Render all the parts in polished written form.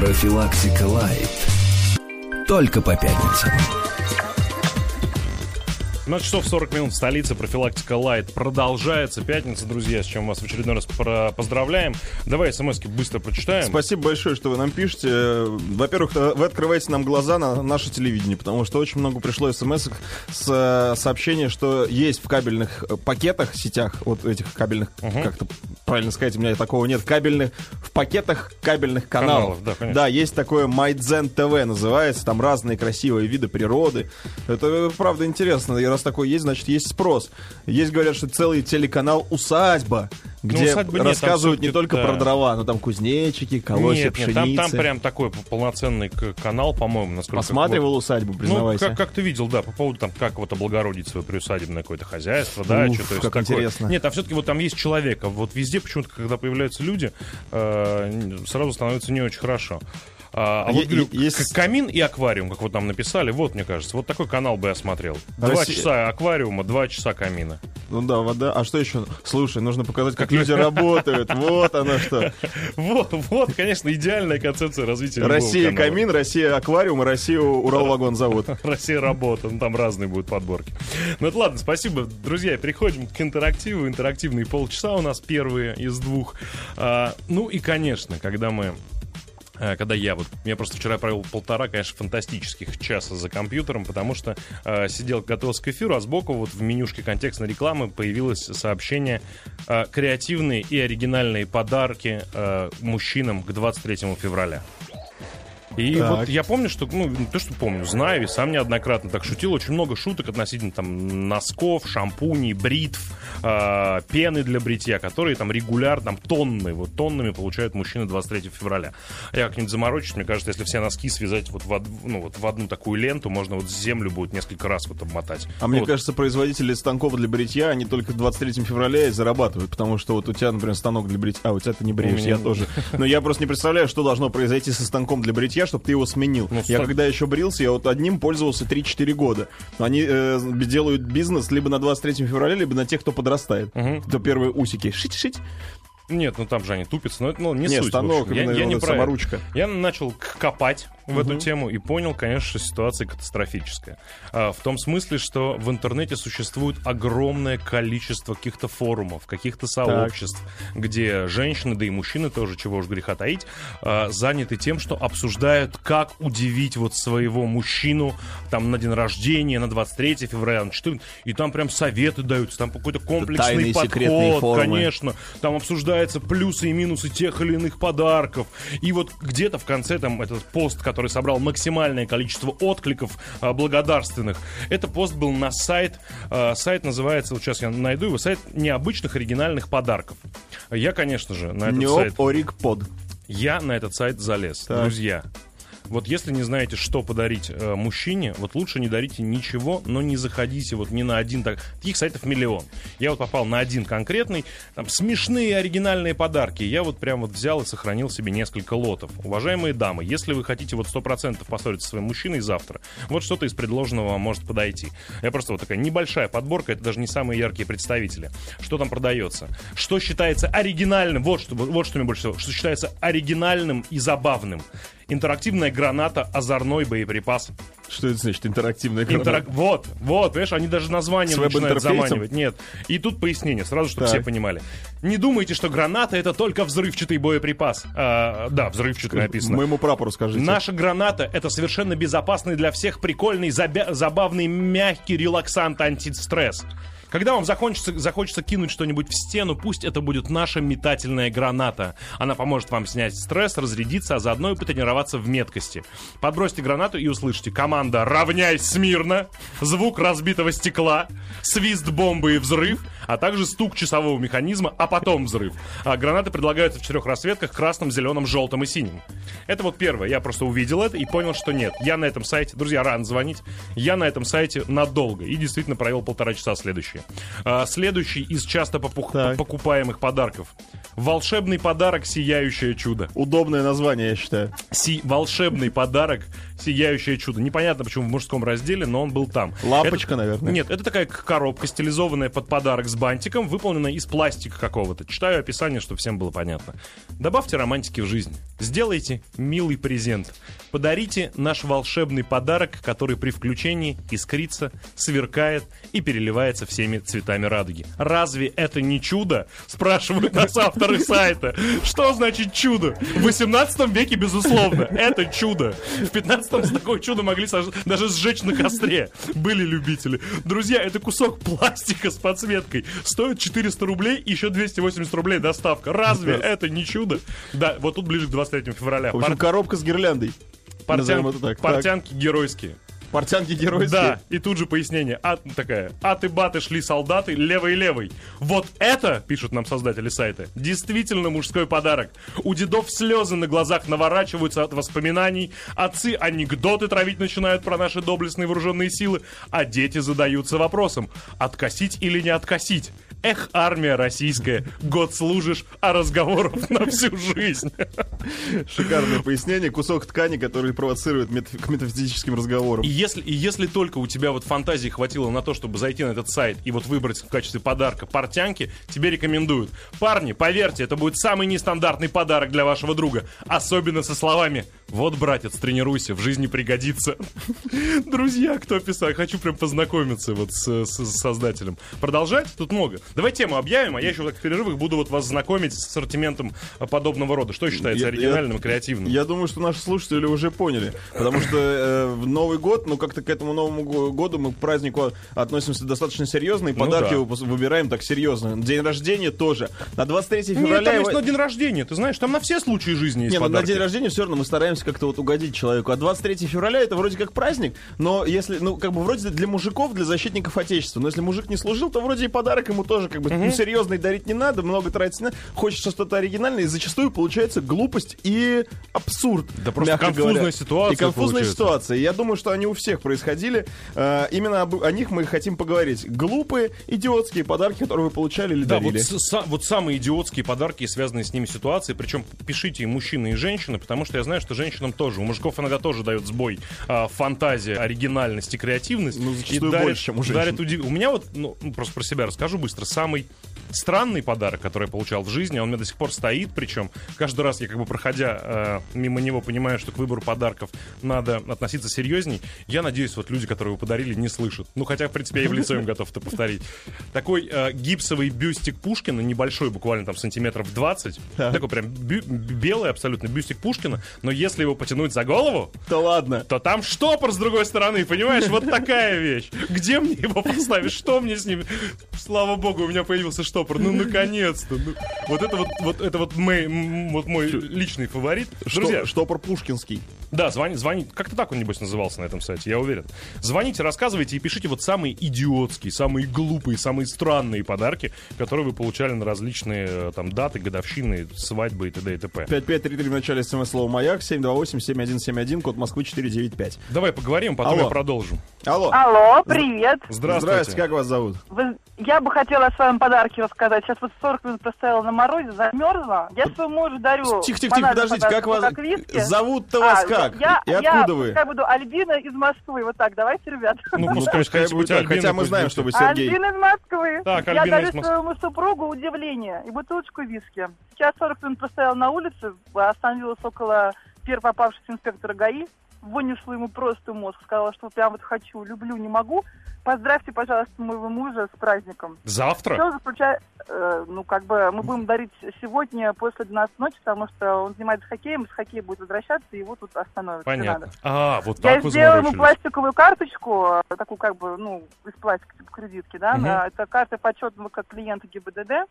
Профилактика Лайт. Только по пятницам. 12 часов 40 минут в столице. Профилактика Лайт продолжается. Пятница, друзья, с чем вас в очередной раз поздравляем. Давай смс-ки быстро прочитаем. Спасибо большое, что вы нам пишете. Во-первых, вы открываете нам глаза на наше телевидение, потому что очень много пришло смс-ок с сообщения, что есть в кабельных пакетах, сетях, вот этих кабельных, как-то правильно сказать, у меня такого нет, кабельных, в пакетах кабельных каналов. Да, есть такое Майдзен ТВ называется, там разные красивые виды природы. Это, правда, интересно. Раз такой есть, значит, есть спрос. Есть, говорят, что целый телеканал «Усадьба», где рассказывают не только про дрова, но там кузнечики, колосья, пшеницы. Нет, там прям такой полноценный канал, по-моему, насколько... Посматривал «Усадьбу», признавайся. Ну, как ты видел, да, по поводу там, как вот облагородить свое приусадебное какое-то хозяйство, да, что-то такое. Интересно. Нет, а все-таки вот там есть человек. Вот везде почему-то, когда появляются люди, сразу становится не очень хорошо. А вот, говорю, есть... камин и аквариум, как вот нам написали, вот, мне кажется, вот такой канал бы я смотрел. 2 часа аквариума, 2 часа камина. Ну да, вода, а что еще? Слушай, нужно показать, как люди работают, вот оно что. Вот, конечно, идеальная концепция развития. Россия камин, Россия аквариум, Россия Уралвагонзавод. Россия работа, ну там разные будут подборки. Ну это ладно, спасибо, друзья, переходим к интерактиву, интерактивные полчаса у нас первые из 2. Ну и, конечно, я просто вчера провел 1,5, конечно, фантастических часа за компьютером, потому что сидел, готовился к эфиру, а сбоку вот в менюшке контекстной рекламы появилось сообщение «Креативные и оригинальные подарки мужчинам к 23 февраля». И так. Вот я помню, что, не то, что помню, знаю, и сам неоднократно так шутил. Очень много шуток относительно там носков, шампуней, бритв, пены для бритья, которые там регулярно, тоннами получают мужчины 23 февраля. Я как-нибудь заморочусь, мне кажется, если все носки связать в одну такую ленту, можно землю будет несколько раз обмотать. А мне кажется, производители станков для бритья, они только 23 февраля и зарабатывают, потому что вот у тебя, например, станок для бритья, а у тебя ты не бреешься, я тоже. Но я просто не представляю, что должно произойти со станком для бритья, чтобы ты его сменил. Когда еще брился, я вот одним пользовался 3-4 года. Они делают бизнес либо на 23 февраля, либо на тех, кто подрастает. Кто первые усики. Шить-шить. Нет, там же они тупятся, но это не суть. Станок, я не саморучка. Я начал копать в эту тему и понял, конечно, что ситуация катастрофическая. В том смысле, что в интернете существует огромное количество каких-то форумов, каких-то сообществ, где женщины, да и мужчины тоже, чего уж греха таить, заняты тем, что обсуждают, как удивить вот своего мужчину там на день рождения, на 23 февраля, на 14, и там прям советы даются, там какой-то комплексный подход, конечно, там обсуждают плюсы и минусы тех или иных подарков. И вот где-то в конце там этот пост, который собрал максимальное количество откликов благодарственных, это пост был на сайт. Сайт называется, вот сейчас я найду его, сайт необычных оригинальных подарков. Я, конечно же, на этот сайт... Неопорикпод. Я на этот сайт залез, так. Друзья. Вот если не знаете, что подарить мужчине, вот лучше не дарите ничего, но не заходите вот ни на один. Таких сайтов миллион. Я вот попал на один конкретный, там смешные оригинальные подарки. Я вот прям вот взял и сохранил себе несколько лотов. Уважаемые дамы, если вы хотите вот 100% поссориться со своим мужчиной завтра, вот что-то из предложенного вам может подойти. Я просто вот такая небольшая подборка, это даже не самые яркие представители. Что там продается? Что считается оригинальным? Вот что мне больше всего. Что считается оригинальным и забавным? Интерактивная граната, озорной боеприпас. Что это значит, интерактивная граната? Вот, понимаешь, они даже название начинают заманивать. Нет. И тут пояснение, сразу, чтобы все понимали. Не думайте, что граната — это только взрывчатый боеприпас. Да, взрывчатый написано. Моему прапору скажите. Наша граната — это совершенно безопасный для всех прикольный, забавный, мягкий релаксант, антистресс. Когда вам захочется кинуть что-нибудь в стену, пусть это будет наша метательная граната. Она поможет вам снять стресс, разрядиться, а заодно и потренироваться в меткости. Подбросьте гранату и услышите команда «Равняй смирно», звук разбитого стекла, свист бомбы и взрыв, а также стук часового механизма, а потом взрыв. А гранаты предлагаются в 4 расцветках: красном, зеленом, желтом и синим. Это вот первое. Я просто увидел это и понял, что нет. Я на этом сайте, друзья, рано звонить, я на этом сайте надолго. И действительно провел 1,5 часа следующие. Следующий из часто покупаемых подарков. Волшебный подарок «Сияющее чудо». Удобное название, я считаю. Волшебный подарок «Сияющее чудо». Непонятно, почему в мужском разделе, но он был там. Лапочка, наверное. Нет, это такая коробка, стилизованная под подарок с бантиком, выполненная из пластика какого-то. Читаю описание, чтобы всем было понятно. Добавьте романтики в жизнь. Сделайте милый презент. Подарите наш волшебный подарок, который при включении искрится, сверкает и переливается всеми цветами радуги. Разве это не чудо? Спрашивают нас авторы сайта. Что значит чудо? В 18 веке, безусловно, это чудо. В 15-м с такое чудо могли даже сжечь на костре. Были любители. Друзья, это кусок пластика с подсветкой. Стоит 400 рублей и еще 280 рублей доставка. Разве это не чудо? Да, вот тут ближе к 23 февраля. В общем, коробка с гирляндой. Портянки геройские. Портянки геройские. Да, и тут же пояснение. Аты-баты шли солдаты, левый-левый. Вот это, пишут нам создатели сайта, действительно мужской подарок. У дедов слезы на глазах наворачиваются от воспоминаний. Отцы анекдоты травить начинают про наши доблестные вооруженные силы. А дети задаются вопросом, откосить или не откосить. Эх, армия российская, год служишь, а разговоров на всю жизнь. Шикарное пояснение, кусок ткани, который провоцирует к метафизическим разговорам. И если только у тебя вот фантазии хватило на то, чтобы зайти на этот сайт и вот выбрать в качестве подарка портянки, тебе рекомендуют. Парни, поверьте, это будет самый нестандартный подарок для вашего друга. Особенно со словами «Вот, братец, тренируйся, в жизни пригодится». Друзья, кто писал, хочу прям познакомиться вот с создателем. Продолжать? Тут много. Давай тему объявим, а я еще в перерывах буду вот вас знакомить с ассортиментом подобного рода. Что считается оригинальным и креативным? Я думаю, что наши слушатели уже поняли. Потому что в Новый год, как-то к этому Новому году мы к празднику относимся достаточно серьезно, и подарки выбираем так серьезно. День рождения тоже. На 23 февраля... Нет, там есть на день рождения, ты знаешь, там на все случаи жизни есть подарки. Нет, на день рождения все равно мы стараемся как-то вот угодить человеку. А 23 февраля это вроде как праздник, но если, вроде для мужиков, для защитников Отечества. Но если мужик не служил, то вроде и подарок ему тоже серьезно дарить не надо, много тратить не надо. Хочется что-то оригинальное, и зачастую получается глупость и абсурд. Да просто конфузная ситуация. И конфузная ситуация. Я думаю, что они у всех происходили. Именно о них мы хотим поговорить. Глупые, идиотские подарки, которые вы получали или дарили. Да, вот самые идиотские подарки и связанные с ними ситуации. Причем пишите и мужчины, и женщины, потому что я знаю, что женщинам тоже. У мужиков иногда тоже дает сбой фантазия, оригинальность и креативность. Ну, зачастую больше, чем у женщин. У меня вот, просто про себя расскажу быстро. Самый странный подарок, который я получал в жизни, он у меня до сих пор стоит, причем каждый раз я проходя мимо него, понимаю, что к выбору подарков надо относиться серьезней. Я надеюсь, вот люди, которые его подарили, не слышат. Хотя, в принципе, я и в лицо им готов это повторить. Такой гипсовый бюстик Пушкина, небольшой, буквально сантиметров 20. Такой прям белый абсолютно бюстик Пушкина, но если его потянуть за голову, то там штопор с другой стороны, понимаешь? Вот такая вещь. Где мне его поставить? Что мне с ним? Слава богу, у меня появился штопор. Наконец-то. Вот это мой личный фаворит. Друзья, штопор пушкинский. Да, звоните. Как-то так он, небось, назывался на этом сайте, я уверен. Звоните, рассказывайте и пишите самые идиотские, самые глупые, самые странные подарки, которые вы получали на различные даты, годовщины, свадьбы и т.д. и т.п. 5533 в начале смс-слова «Маяк», 728-7171, код Москвы 495. Давай поговорим, потом я продолжу. Алло, привет. Здравствуйте. Как вас зовут? Я бы хотела о своем подарке рассказать. Сейчас 40 минут простояла на морозе, замерзла. Я своему мужу дарю... Тихо, подождите, как вас... Зовут-то вас как? И откуда вы? Я буду Альбина из Москвы. Вот так, давайте, ребят. Пускай будет Альбина. Хотя мы знаем, что вы Сергей. Альбина из Москвы. Я дарю своему супругу удивление и бутылочку виски. Сейчас 40 минут простояла на улице, остановилась около первого попавшегося инспектора ГАИ. Вынесла ему просто мозг, сказала, что прям хочу, люблю, не могу. Поздравьте, пожалуйста, моего мужа с праздником. Завтра? Все заключается, мы будем дарить сегодня после 12 ночи, потому что он занимается хоккеем, с хоккея будет возвращаться, и его тут остановят. Понятно. Я сделала ему пластиковую карточку, такую из пластика, типа кредитки, да. Это карта почетного как клиента ГИБДД,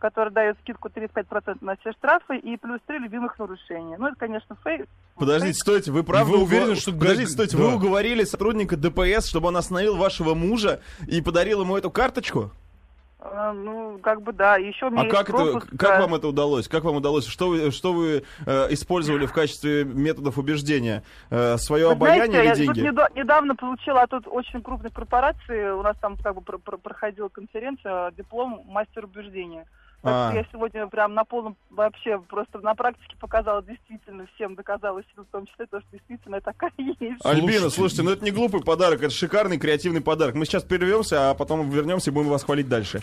который дает скидку 35% на все штрафы и плюс 3 любимых нарушения. Это, конечно, фейк. Подождите, стойте, вы правда уверены, что... Подождите, стойте, вы уговорили сотрудника ДПС, чтобы он остановил вашего мужа и подарил ему эту карточку? Да. Еще мне есть пропуск. Как вам это удалось? Как вам удалось? Что вы использовали в качестве методов убеждения? Свое обаяние или деньги? Я недавно получила от очень крупной корпорации, у нас там проходила конференция, диплом мастер убеждения. Так что я сегодня прям на полном вообще просто на практике показала, действительно, всем доказала, в том числе, то, что действительно такая есть. Альбина, слушайте, ну это не глупый подарок, это шикарный креативный подарок. Мы сейчас перервемся, а потом вернемся и будем вас хвалить дальше.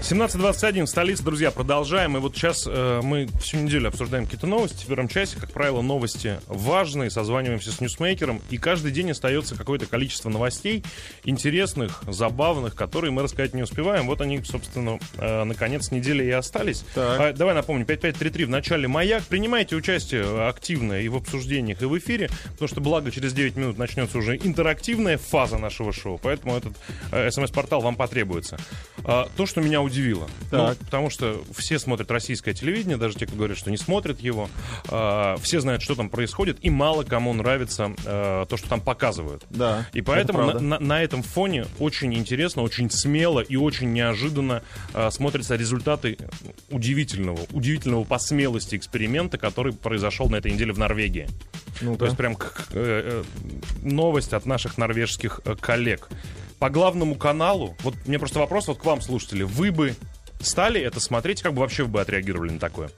17:21, столица, друзья, продолжаем. И вот сейчас мы всю неделю обсуждаем какие-то новости. В первом часе, как правило, новости важные, созваниваемся с ньюсмейкером, и каждый день остается какое-то количество новостей интересных, забавных, которые мы рассказать не успеваем. Вот они, собственно, наконец недели и остались. Давай напомню, 5533 в начале «Маяк». Принимайте участие активно и в обсуждениях, и в эфире, потому что, благо, через 9 минут начнется уже интерактивная фаза нашего шоу, поэтому этот СМС-портал вам потребуется. То, что меня удивило, ну, потому что все смотрят российское телевидение, даже те, кто говорят, что не смотрят его, все знают, что там происходит, и мало кому нравится то, что там показывают. Да, и поэтому на этом фоне очень интересно, очень смело и очень неожиданно смотрятся результаты удивительного по смелости эксперимента, который произошел на этой неделе в Норвегии. Ну, то есть прям новость от наших норвежских коллег. По главному каналу, вот мне просто вопрос вот к вам, слушатели, вы бы стали это смотреть, как бы вообще вы бы отреагировали на такое?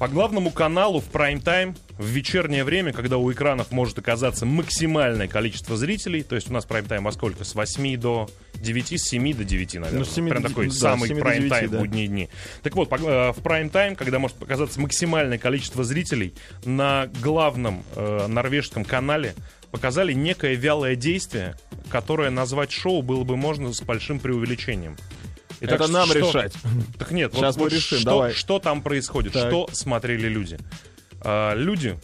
По главному каналу в прайм-тайм, в вечернее время, когда у экранов может оказаться максимальное количество зрителей, то есть у нас прайм-тайм во сколько? С 8 до 9, с 7 до 9, наверное. Ну, прям такой самый прайм-тайм в будние дни. Так вот, в прайм-тайм, когда может показаться максимальное количество зрителей, на главном норвежском канале показали некое вялое действие, которое назвать шоу было бы можно с большим преувеличением. Итак, это нам решать. Так нет, сейчас вот мы решим, что там происходит, что смотрели люди.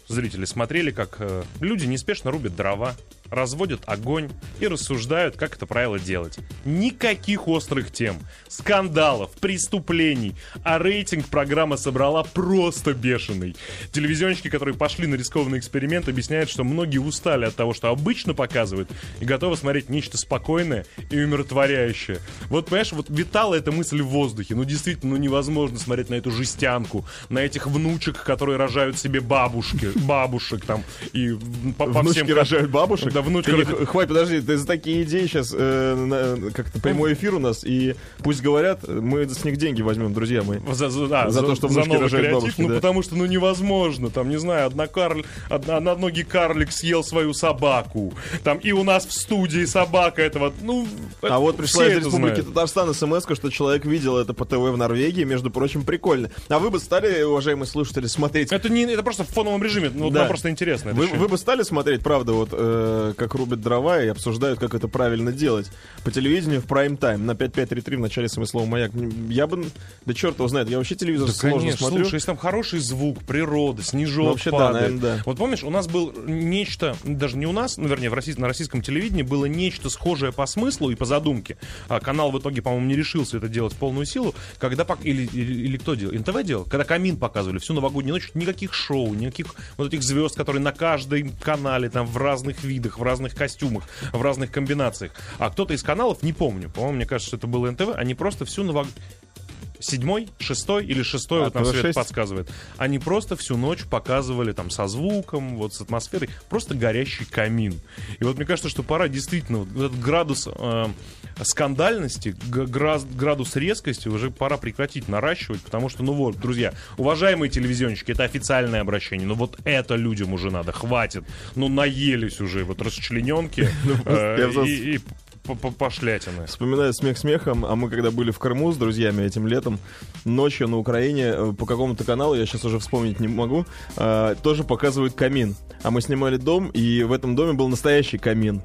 Зрители смотрели, как люди неспешно рубят дрова, разводят огонь и рассуждают, как это правило делать. Никаких острых тем, скандалов, преступлений. А рейтинг программа собрала просто бешеный. Телевизионщики, которые пошли на рискованный эксперимент, объясняют, что многие устали от того, что обычно показывают, и готовы смотреть нечто спокойное и умиротворяющее. Вот, понимаешь, вот витала эта мысль в воздухе. Ну, действительно, ну невозможно смотреть на эту жестянку, на этих внучек, которые рожают себе бабушек там. И по всем... рожают бабушек? Да, внучка... Хватит, подожди, ты за такие идеи сейчас как-то прямой эфир у нас, и пусть говорят, мы с них деньги возьмем, друзья мои. За то, что внучки рожают бабушки. Ну, да. Потому что, ну, невозможно, там, не знаю, одноногий карлик съел свою собаку, там, и у нас в студии собака этого, ну... А вот пришла из Республики Татарстан смс-ка, что человек видел это по ТВ в Норвегии, между прочим, прикольно. А вы бы стали, уважаемые слушатели, смотреть... Это просто в фоновом режиме, ну, да. Нам просто интересно. Вы бы стали смотреть, правда, вот... как рубят дрова и обсуждают, как это правильно делать. По телевидению в прайм-тайм на 5533 в начале смыслового «Маяк». Я бы... Да черт его знает, я вообще телевизор сложно смотрю. Слушай, если там хороший звук, природа, снежок вообще падает. Да, наверное, да. Вот помнишь, у нас было нечто, даже не у нас, ну, вернее, на российском телевидении было нечто схожее по смыслу и по задумке. Канал в итоге, по-моему, не решился это делать в полную силу, когда... Или кто делал? НТВ делал? Когда камин показывали всю новогоднюю ночь, никаких шоу, никаких вот этих звезд, которые на каждом канале, там, в разных видах, в разных костюмах, в разных комбинациях. А кто-то из каналов, не помню, по-моему, мне кажется, что это было НТВ, они просто всю седьмой, шестой или шестой, вот нам Свет подсказывает. Они просто всю ночь показывали там со звуком, вот с атмосферой, просто горящий камин. И вот мне кажется, что пора действительно вот этот градус скандальности, градус резкости уже пора прекратить наращивать, потому что, ну вот, друзья, уважаемые телевизионщики, это официальное обращение, но вот это людям уже надо, хватит, ну наелись уже, вот расчлененки и... Пошлятины. Вспоминаю смех смехом, а мы когда были в Крыму с друзьями этим летом, ночью на Украине по какому-то каналу, я сейчас уже вспомнить не могу, тоже показывают камин. А мы снимали дом, и в этом доме был настоящий камин.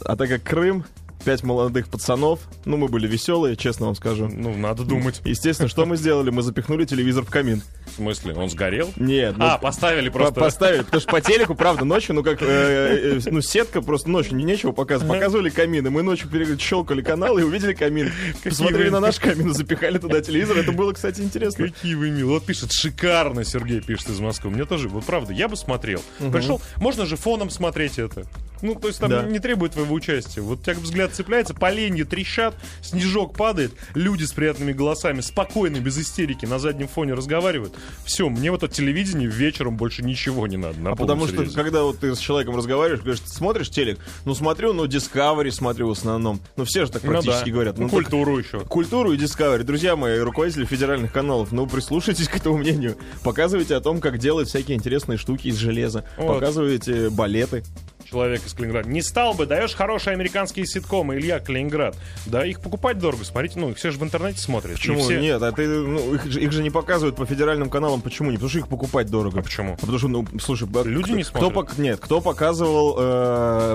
А так как Крым, 5 молодых пацанов, ну мы были веселые, честно вам скажу. Ну, надо думать. Естественно, что мы сделали? Мы запихнули телевизор в камин. В смысле? Он сгорел? Нет. Поставили просто. Поставили, потому что по телеку, правда, ночью, ну как, ну сетка, просто ночью нечего показывать. Показывали камин, и мы ночью щелкали канал и увидели камин. Посмотрели на наш камин, запихали туда телевизор. Это было, кстати, интересно. Какие вы милые. Вот пишет, шикарно, Сергей пишет из Москвы. Мне тоже, вот правда, я бы смотрел. Пришел, можно же фоном смотреть это. Ну, то есть там не требует твоего участия. Вот у тебя взгляд цепляется, поленья трещат, снежок падает, люди с приятными голосами, спокойно, без истерики, на заднем фоне разговаривают. Все, мне вот от телевидения вечером больше ничего не надо. А потому что, когда вот ты с человеком разговариваешь, говоришь, ты смотришь телек? Ну, смотрю, ну, Discovery смотрю в основном. Ну, все же так практически говорят. Ну, культуру так, еще. Культуру и Discovery. Друзья мои, руководители федеральных каналов, ну, прислушайтесь к этому мнению. Показывайте о том, как делать всякие интересные штуки из железа. Вот. Показывайте балеты. Человек из Калининграда. Не стал бы, даешь хорошие американские ситкомы, Илья, Калининград. Да, их покупать дорого, смотрите, ну, их все же в интернете смотрят. Почему? Все... Нет, а ты, ну, их же не показывают по федеральным каналам. Почему? Не потому что их покупать дорого. А почему? А потому что, ну, слушай, люди не смотрят. Кто показывал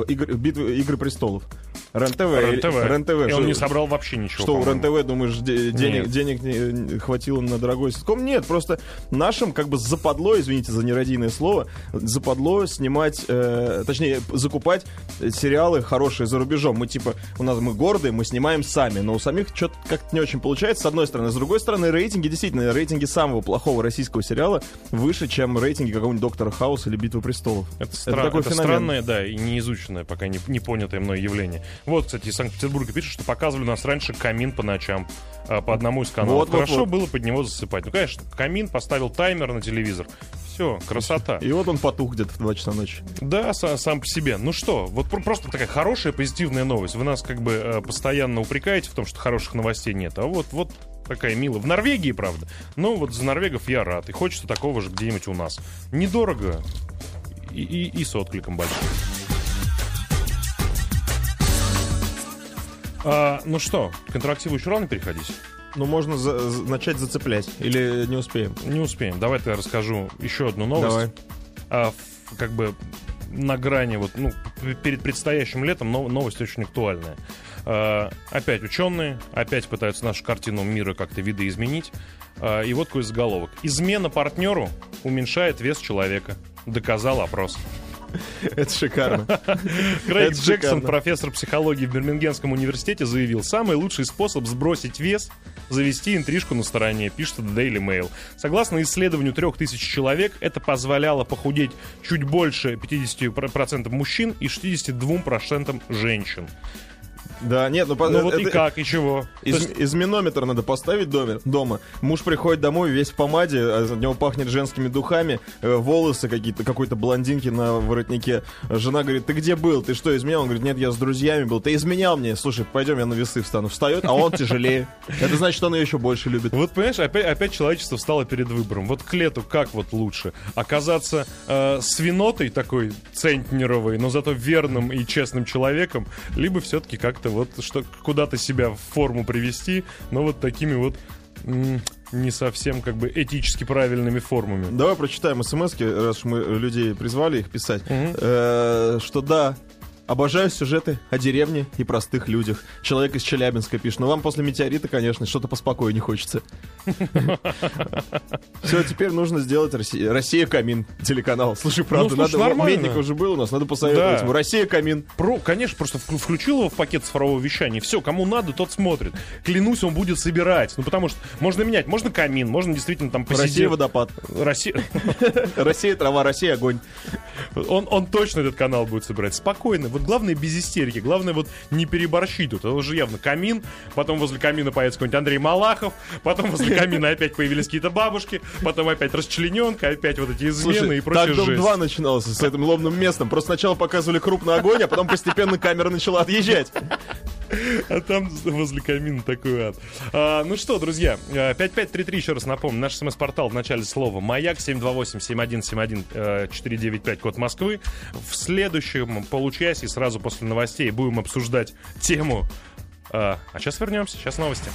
«Игры престолов»? РЕН-ТВ. И он не собрал вообще ничего. Что, у РЕН-ТВ, думаешь, денег не хватило на дорогой ситком? Нет, просто нашим как бы западло, извините за нерадийное слово, западло снимать, точнее, закупать сериалы хорошие за рубежом. Мы типа, мы гордые, мы снимаем сами, но у самих что-то как-то не очень получается, с одной стороны. С другой стороны, рейтинги, действительно, рейтинги самого плохого российского сериала выше, чем рейтинги какого-нибудь «Доктора Хауса» или «Битвы престолов». Это такой феномен. Странное, да, и неизученное, пока не понятое мной явление. Вот, кстати, из Санкт-Петербурга пишут, что показывали у нас раньше камин по ночам по одному из каналов. Хорошо было под него засыпать. Ну, конечно, камин, поставил таймер на телевизор. Все, красота. И вот он потух где-то в 2 часа ночи. Да, сам по себе. Ну что, вот просто такая хорошая, позитивная новость. Вы нас как бы постоянно упрекаете в том, что хороших новостей нет. А вот такая милая. В Норвегии, правда. Ну вот за норвегов я рад. И хочется такого же где-нибудь у нас. Недорого и с откликом большим. Ну что, к интерактиву еще рано переходить? Ну, можно начать зацеплять. Или не успеем? Не успеем. Давай-то я расскажу еще одну новость. Давай. Как бы на грани, вот, ну, перед предстоящим летом новость очень актуальная. Опять ученые, опять пытаются нашу картину мира как-то видоизменить. И вот какой заголовок. «Измена партнеру уменьшает вес человека», доказал опрос. Это шикарно. Крейг Джексон, профессор психологии в Бирмингемском университете, заявил: самый лучший способ сбросить вес — завести интрижку на стороне, пишет The Daily Mail. Согласно исследованию 3000 человек, это позволяло похудеть чуть больше 50% мужчин и 62% женщин. Да, нет, вот и как, и чего? Изменометр надо поставить дома. Муж приходит домой весь в помаде, от него пахнет женскими духами, волосы какие-то, какой-то блондинки на воротнике. Жена говорит: ты где был? Ты что, изменял? Он говорит: нет, я с друзьями был. Ты изменял мне? Слушай, пойдем, я на весы встану. Встает, а он тяжелее. Это значит, что он ее еще больше любит. Вот, понимаешь, опять человечество встало перед выбором. Вот к лету как вот лучше? Оказаться свинотой такой центнеровой, но зато верным и честным человеком, либо все-таки как-то вот что, куда-то себя в форму привести, но вот такими вот не совсем как бы этически правильными формами. Давай прочитаем смс-ки, раз мы людей призвали их писать. Что да, обожаю сюжеты о деревне и простых людях. Человек из Челябинска пишет: ну вам после метеорита, конечно, что-то поспокойнее хочется. Все, теперь нужно сделать «Россия Камин» телеканал. Слушай, правда, надо... Медников уже был у нас, надо посоветовать ему «Россия Камин». Конечно, просто включил его в пакет цифрового вещания. Все, кому надо, тот смотрит. Клянусь, он будет собирать. Ну потому что можно менять, можно камин, можно действительно там посидеть. «Россия водопад», «Россия трава», «Россия огонь». Он точно этот канал будет собирать. Спокойно. Вот главное без истерики, главное вот не переборщить тут. Это уже явно камин, потом возле камина появится какой-нибудь Андрей Малахов, потом возле камина опять появились какие-то бабушки, потом опять расчлененка, опять вот эти измены. Слушай, и прочая жесть. Так «Дом-2» начинался с этим лобным местом. Просто сначала показывали крупный огонь, а потом постепенно камера начала отъезжать. А там возле камина такой ад. Ну что, друзья, 5533, еще раз напомню, наш смс-портал в начале слова «Маяк», 728-7171-495, код Москвы. В следующем получасе, сразу после новостей, будем обсуждать тему. А сейчас вернемся, сейчас новости.